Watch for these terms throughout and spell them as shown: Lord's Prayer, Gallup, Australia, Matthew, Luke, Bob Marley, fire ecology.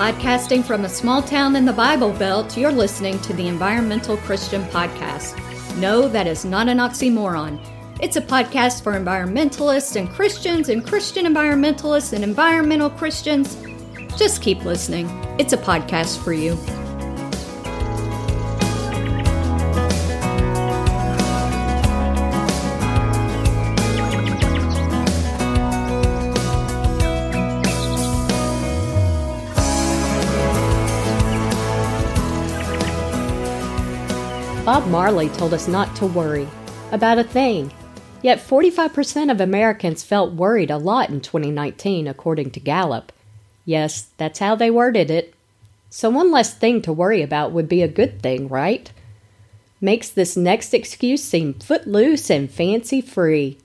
Podcasting from a small town in the Bible Belt, you're listening to the Environmental Christian Podcast. No, that is not an oxymoron. It's a podcast for environmentalists and Christian environmentalists and environmental Christians. Just keep listening. It's a podcast for you. Bob Marley told us not to worry about a thing, yet 45% of Americans felt worried a lot in 2019, according to Gallup. Yes, that's how they worded it. So one less thing to worry about would be a good thing, right? Makes this next excuse seem footloose and fancy-free.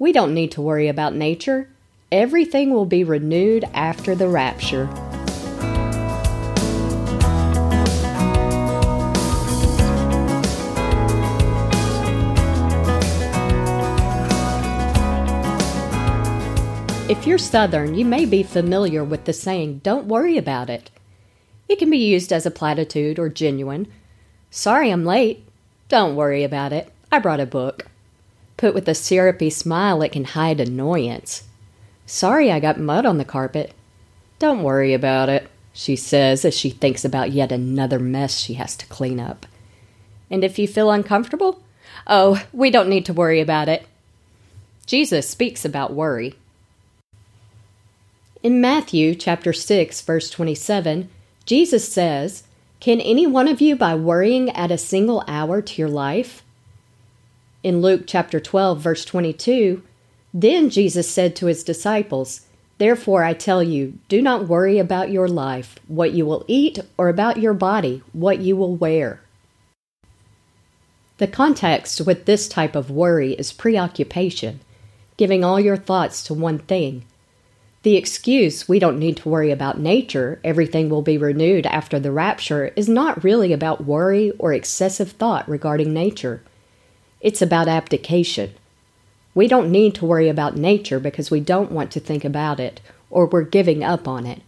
We don't need to worry about nature. Everything will be renewed after the rapture. If you're Southern, you may be familiar with the saying, "Don't worry about it." It can be used as a platitude or genuine. "Sorry I'm late. Don't worry about it. I brought a book." Put with a syrupy smile, it can hide annoyance. "Sorry I got mud on the carpet." "Don't worry about it," she says as she thinks about yet another mess she has to clean up. And if you feel uncomfortable, "Oh, we don't need to worry about it." Jesus speaks about worry. In Matthew chapter 6, verse 27, Jesus says, "Can any one of you by worrying add a single hour to your life?" In Luke chapter 12, verse 22, then Jesus said to his disciples, "Therefore I tell you, do not worry about your life, what you will eat, or about your body, what you will wear." The context with this type of worry is preoccupation, giving all your thoughts to one thing. The excuse, "We don't need to worry about nature, everything will be renewed after the rapture," is not really about worry or excessive thought regarding nature. It's about abdication. We don't need to worry about nature because we don't want to think about it, or we're giving up on it.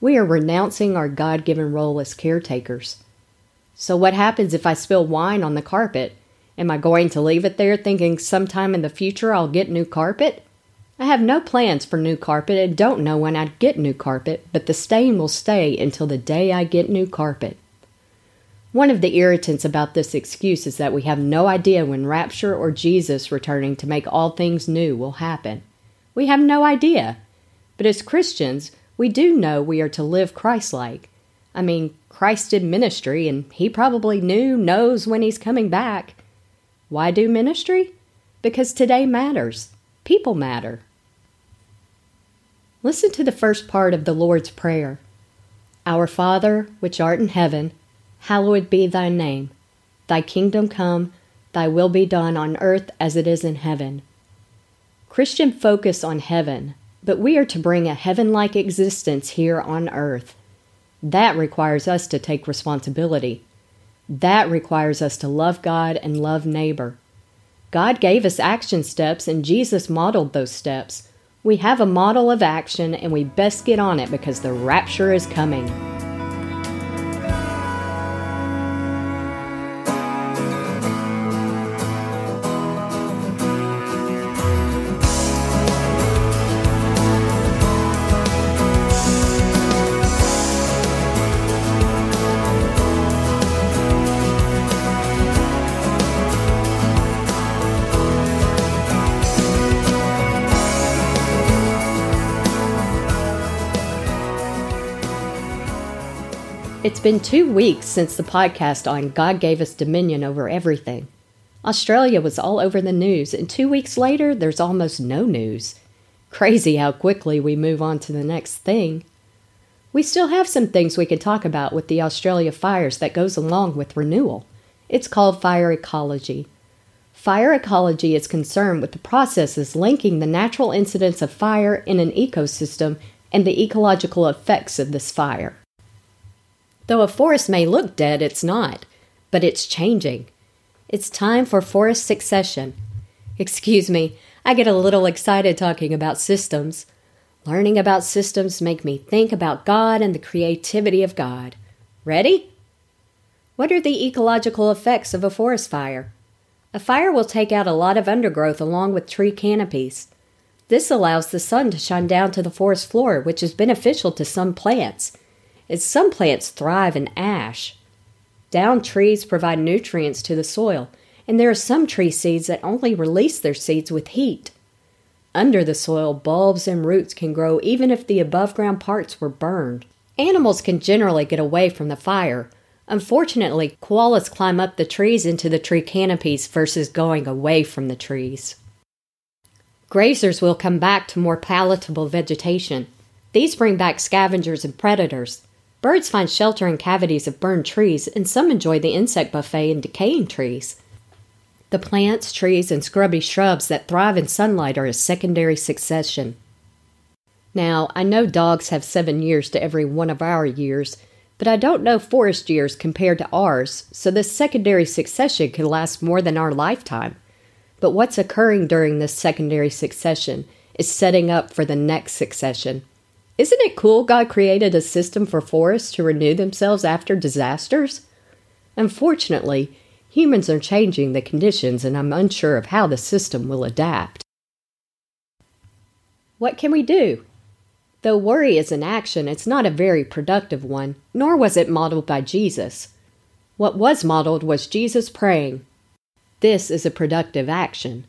We are renouncing our God-given role as caretakers. So what happens if I spill wine on the carpet? Am I going to leave it there thinking sometime in the future I'll get new carpet? I have no plans for new carpet and don't know when I'd get new carpet, but the stain will stay until the day I get new carpet. One of the irritants about this excuse is that we have no idea when rapture or Jesus returning to make all things new will happen. We have no idea. But as Christians, we do know we are to live Christ-like. I mean, Christ did ministry, and he probably knows when he's coming back. Why do ministry? Because today matters. People matter. Listen to the first part of the Lord's Prayer. "Our Father, which art in heaven, hallowed be thy name. Thy kingdom come, thy will be done on earth as it is in heaven." Christian focus on heaven, but we are to bring a heaven-like existence here on earth. That requires us to take responsibility. That requires us to love God and love neighbor. God gave us action steps, and Jesus modeled those steps. We have a model of action, and we best get on it because the rapture is coming. It's been 2 weeks since the podcast on God Gave Us Dominion Over Everything. Australia was all over the news, and 2 weeks later, there's almost no news. Crazy how quickly we move on to the next thing. We still have some things we can talk about with the Australia fires that goes along with renewal. It's called fire ecology. Fire ecology is concerned with the processes linking the natural incidence of fire in an ecosystem and the ecological effects of this fire. Though a forest may look dead, it's not, but it's changing. It's time for forest succession. Excuse me, I get a little excited talking about systems. Learning about systems make me think about God and the creativity of God. Ready? What are the ecological effects of a forest fire? A fire will take out a lot of undergrowth along with tree canopies. This allows the sun to shine down to the forest floor, which is beneficial to some plants, as some plants thrive in ash. Downed trees provide nutrients to the soil, and there are some tree seeds that only release their seeds with heat. Under the soil, bulbs and roots can grow even if the above-ground parts were burned. Animals can generally get away from the fire. Unfortunately, koalas climb up the trees into the tree canopies versus going away from the trees. Grazers will come back to more palatable vegetation. These bring back scavengers and predators. Birds find shelter in cavities of burned trees, and some enjoy the insect buffet in decaying trees. The plants, trees, and scrubby shrubs that thrive in sunlight are a secondary succession. Now, I know dogs have 7 years to every one of our years, but I don't know forest years compared to ours, so this secondary succession could last more than our lifetime. But what's occurring during this secondary succession is setting up for the next succession. Isn't it cool God created a system for forests to renew themselves after disasters? Unfortunately, humans are changing the conditions, and I'm unsure of how the system will adapt. What can we do? Though worry is an action, it's not a very productive one, nor was it modeled by Jesus. What was modeled was Jesus praying. This is a productive action.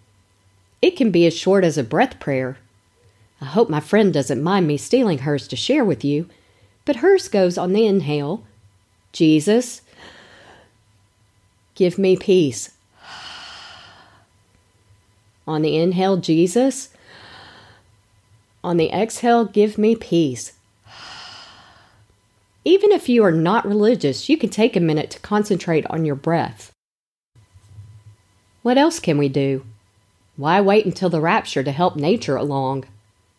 It can be as short as a breath prayer. I hope my friend doesn't mind me stealing hers to share with you, but hers goes on the inhale. Jesus, give me peace. On the inhale, Jesus. On the exhale, give me peace. Even if you are not religious, you can take a minute to concentrate on your breath. What else can we do? Why wait until the rapture to help nature along?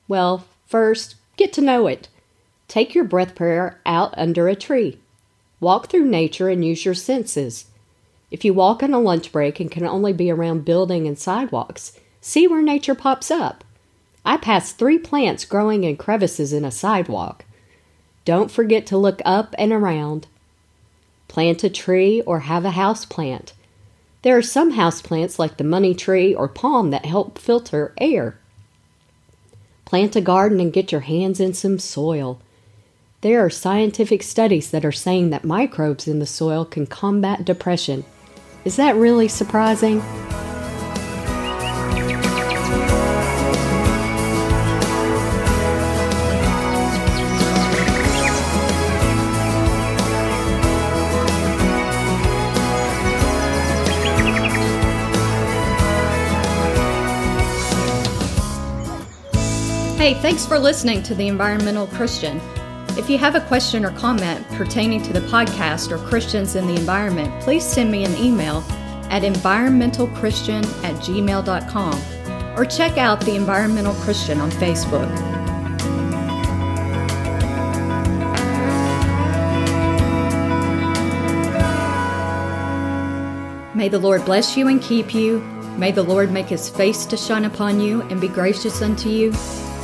Well, first, get to know it. Take your breath prayer out under a tree. Walk through nature and use your senses. If you walk on a lunch break and can only be around building and sidewalks, see where nature pops up. I passed 3 plants growing in crevices in a sidewalk. Don't forget to look up and around. Plant a tree or have a house plant. There are some house plants like the money tree or palm that help filter air. Plant a garden and get your hands in some soil. There are scientific studies that are saying that microbes in the soil can combat depression. Is that really surprising? Hey, thanks for listening to The Environmental Christian. If you have a question or comment pertaining to the podcast or Christians in the environment, please send me an email at environmentalchristian@gmail.com or check out The Environmental Christian on Facebook. May the Lord bless you and keep you. May the Lord make his face to shine upon you and be gracious unto you.